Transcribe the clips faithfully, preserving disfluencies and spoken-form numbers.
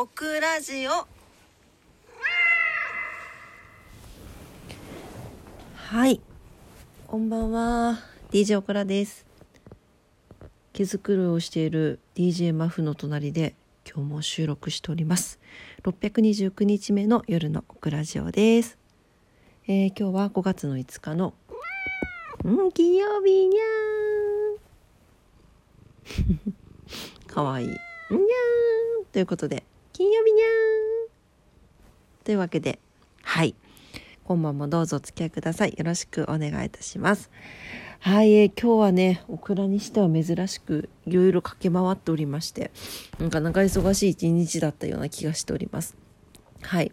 オクラジオ。はい、こんばんは、 ディージェー オクラです。毛づくろいをしている ディージェー マフの隣で今日も収録しております。ろっぴゃくにじゅうきゅうにちめの夜のオクラジオです。えー、今日はごがつのいつかのうん金曜日。にゃーんかわいい。にゃーんということで金曜日にゃーんというわけで、はい今晩もどうぞお付き合いください。よろしくお願いいたします。はい、えー、今日はねオクラにしては珍しくいろいろ駆け回っておりまして、なかなか忙しい一日だったような気がしております。はい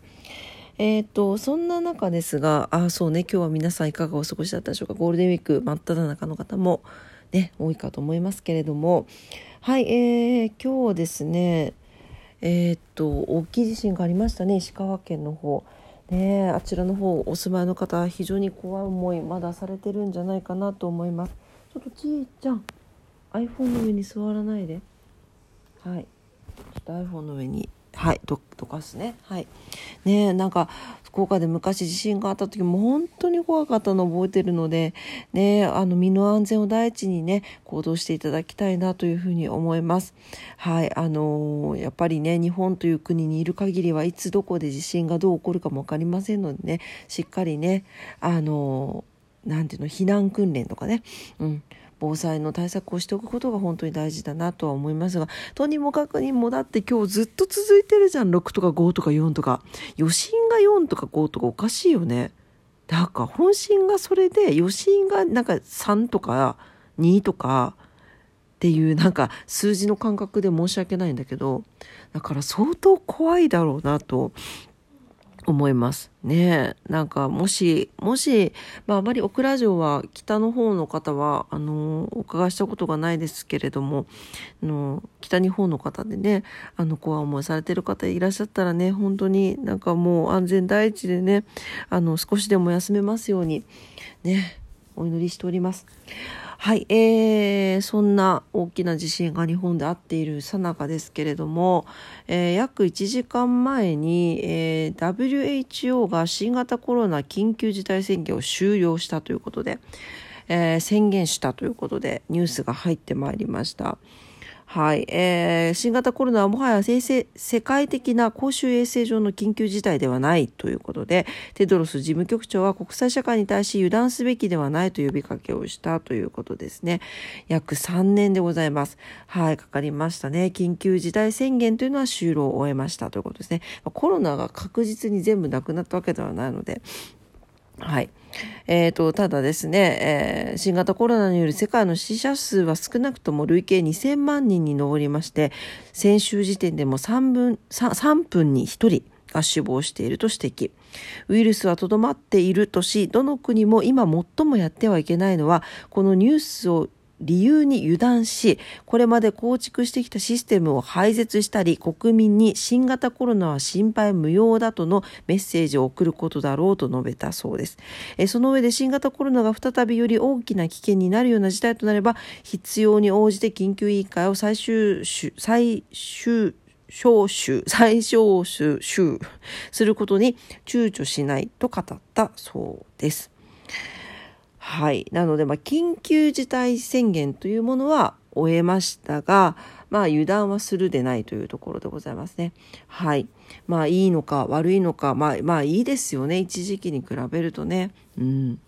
えーと、そんな中ですが、あそうね今日は皆さんいかがお過ごしだったでしょうか。ゴールデンウィーク真っ只中の方もね多いかと思いますけれども、はい、えー、今日ですねえーと大きい地震がありましたね。石川県の方ね、あちらの方お住まいの方非常に怖い思いまだされてるんじゃないかなと思います。ちょっとちーちゃん iPhone の上に座らないで。はいちょっと iPhone の上にはいどどかすね。はいねえ、なんか福岡で昔地震があった時も本当に怖かったのを覚えてるのでねえ、あの身の安全を第一にね行動していただきたいなというふうに思います。はいあのー、やっぱりね日本という国にいる限りはいつどこで地震がどう起こるかも分かりませんのでね、しっかりねあのー、なんていうの避難訓練とかねうん防災の対策をしておくことが本当に大事だなとは思いますが、とにもかくにもだって今日ずっと続いてるじゃん。ろくとかごとかよんとか余震がよんとかごとかおかしいよね。なんか本震がそれで余震がなんかさんとかにとかっていうなんか数字の感覚で申し訳ないんだけど、だから相当怖いだろうなと思いますね。なんかもしもし、まあ、あまりオクラ城は北の方の方はあのお伺いしたことがないですけれども、あの北日本の方でねあの怖い思いされている方いらっしゃったらね、本当になんかもう安全第一でねあの少しでも休めますようにねお祈りしております。はい、えー、そんな大きな地震が日本であっている最中ですけれども、えー、約いちじかんまえに、えー、ダブリューエイチオー が新型コロナ緊急事態宣言を終了したということで、えー、宣言したということでニュースが入ってまいりました。はいえー、新型コロナはもはや世界的な公衆衛生上の緊急事態ではないということで、テドロス事務局長は国際社会に対し油断すべきではないと呼びかけをしたということですね。約さんねんでございます。はいかかりましたね。緊急事態宣言というのは終了を終えましたということですね。コロナが確実に全部なくなったわけではないので、はいえー、とただですね、えー、新型コロナによる世界の死者数は少なくとも累計にせんまんにんに上りまして、先週時点でもさんぷんにひとりが死亡していると指摘。ウイルスはとどまっているとし、どの国も今最もやってはいけないのはこのニュースを理由に油断し、これまで構築してきたシステムを廃絶したり、国民に新型コロナは心配無用だとのメッセージを送ることだろうと述べたそうです。えその上で、新型コロナが再びより大きな危険になるような事態となれば、必要に応じて緊急委員会を最終最終招集最小集することに躊躇しないと語ったそうです。はい、なので、まあ、緊急事態宣言というものは終えましたが、まあ、油断はするでないというところでございますね。はい、まあいいのか悪いのか、まあ、まあいいですよね、一時期に比べるとね。うん、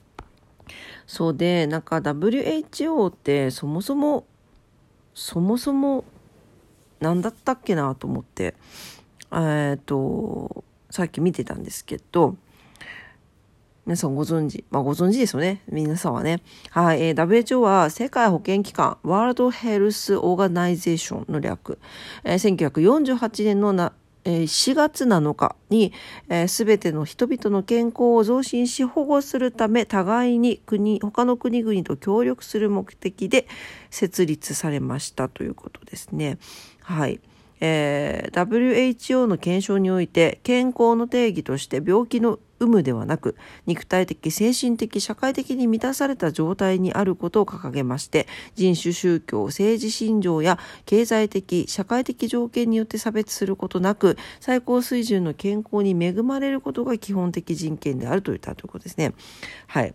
そうで、なんか ダブリューエイチオー ってそもそもそもそも何だったっけなと思って、えっとさっき見てたんですけど。皆さんご存知、まあ、ご存知ですよね皆さんはね。はい、えー、ダブリューエイチオー は世界保健機関 World Health Organization の略、えー、せんきゅうひゃくよんじゅうはちねんのな、えー、しがつなのかに、えー、全ての人々の健康を増進し保護するため、互いに国他の国々と協力する目的で設立されましたということですね。はいえー、ダブリューエイチオー の検証において、健康の定義として病気の有無ではなく、肉体的、精神的、社会的に満たされた状態にあることを掲げまして、人種、宗教、政治信条や経済的、社会的条件によって差別することなく、最高水準の健康に恵まれることが基本的人権であるといったということですね。はい。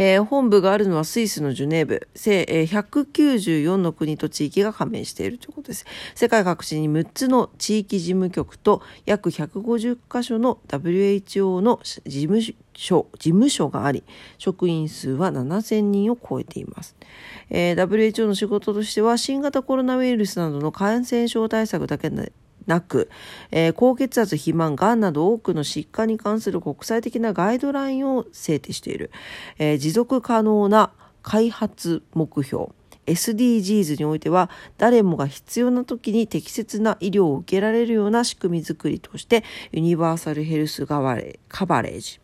えー、本部があるのはスイスのジュネーブ、ひゃくきゅうじゅうよんの国と地域が加盟しているということです。世界各地にむっつの地域事務局と約ひゃくごじゅっかしょの ダブリューエイチオー の事務所、事務所があり、職員数はななせんにんを超えています。えー、ダブリューエイチオー の仕事としては新型コロナウイルスなどの感染症対策だけでなく、えー、高血圧、肥満、がんなど多くの疾患に関する国際的なガイドラインを制定している、えー、持続可能な開発目標 エスディージーズ においては、誰もが必要な時に適切な医療を受けられるような仕組みづくりとしてユニバーサルヘルスカバレージ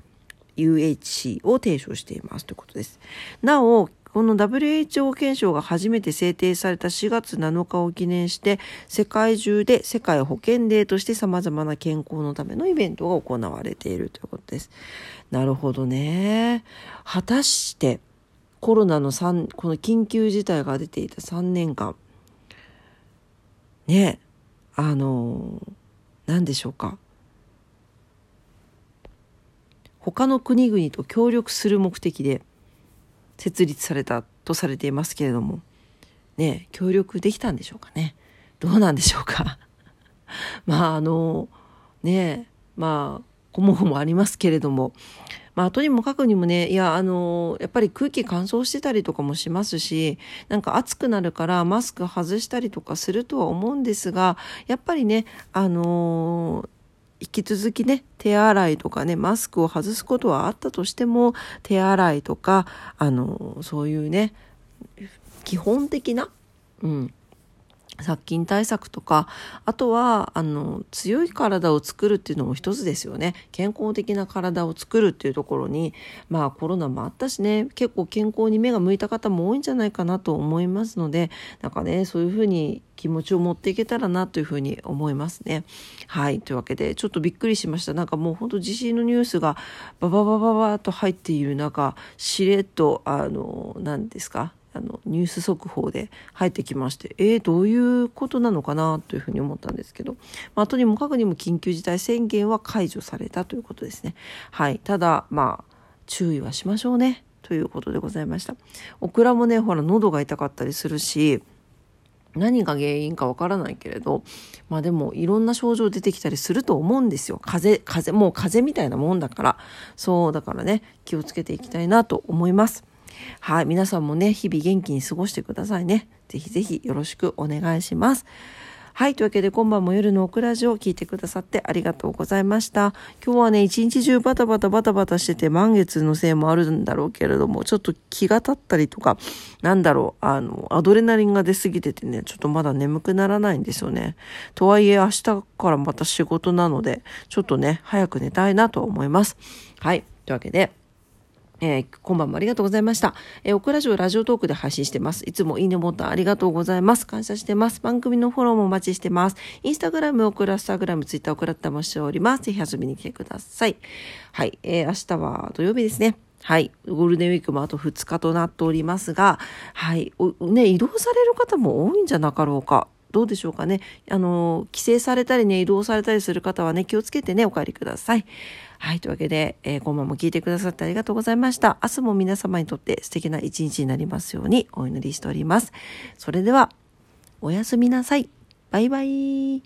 ユーエイチシー を提唱していますということです。なお、この ダブリューエイチオー 憲章が初めて制定されたしがつなのかを記念して、世界中で世界保健デーとして様々な健康のためのイベントが行われているということです。なるほどね。果たしてコロナのさん、この緊急事態が出ていたさんねんかん、ね、あの、何でしょうか。他の国々と協力する目的で、設立されたとされていますけれども、ね、協力できたんでしょうかね。どうなんでしょうか。まああのね、まあこもごもありますけれども、まあとにもかくにもね、いやあのやっぱり空気乾燥してたりとかもしますし、なんか暑くなるからマスク外したりとかするとは思うんですが、やっぱりね、あの。引き続きね、手洗いとかね、マスクを外すことはあったとしても、手洗いとか、あの、そういうね、基本的な、うん、殺菌対策とか、あとは、あの、強い体を作るっていうのも一つですよね。健康的な体を作るっていうところに、まあコロナもあったしね、結構健康に目が向いた方も多いんじゃないかなと思いますので、なんかね、そういうふうに、気持ちを持っていけたらなというふうに思いますね。はい。というわけで、ちょっとびっくりしました。なんかもう本当地震のニュースがバババババーと入っている中、しれっと、あの、何ですか、あの、ニュース速報で入ってきまして、えー、どういうことなのかなというふうに思ったんですけど、まあ、とにもかくにも緊急事態宣言は解除されたということですね。はい。ただ、まあ、注意はしましょうね、ということでございました。オクラもね、ほら、喉が痛かったりするし、何が原因かわからないけれど、まあでもいろんな症状出てきたりすると思うんですよ。風邪、風邪、もう風邪みたいなもんだから。そう、だからね、気をつけていきたいなと思います。はい、皆さんもね、日々元気に過ごしてくださいね。ぜひぜひよろしくお願いします。はい、というわけで今晩も夜のオクラジオを聞いてくださってありがとうございました。今日はね、一日中バタバタバタバタしてて、満月のせいもあるんだろうけれども、ちょっと気が立ったりとか、なんだろう、あの、アドレナリンが出すぎててね、ちょっとまだ眠くならないんですよね。とはいえ明日からまた仕事なので、ちょっとね、早く寝たいなと思います。はい、というわけで。えー、今晩もありがとうございました。えー、オクラジオラジオトークで配信してます。いつもいいねボタンありがとうございます。感謝してます。番組のフォローもお待ちしてます。インスタグラム、オクラスタグラム、ツイッターオクラッタもしております。ぜひ遊びに来てください。はい、えー、明日は土曜日ですね。はい、ゴールデンウィークもあとふつかとなっておりますが、はい、おね、移動される方も多いんじゃなかろうか。どうでしょうかね。あの、帰省されたりね、移動されたりする方はね、気をつけてね、お帰りください。はい、というわけで、えー、今晩も聞いてくださってありがとうございました。明日も皆様にとって素敵な一日になりますようにお祈りしております。それでは、おやすみなさい。バイバイ。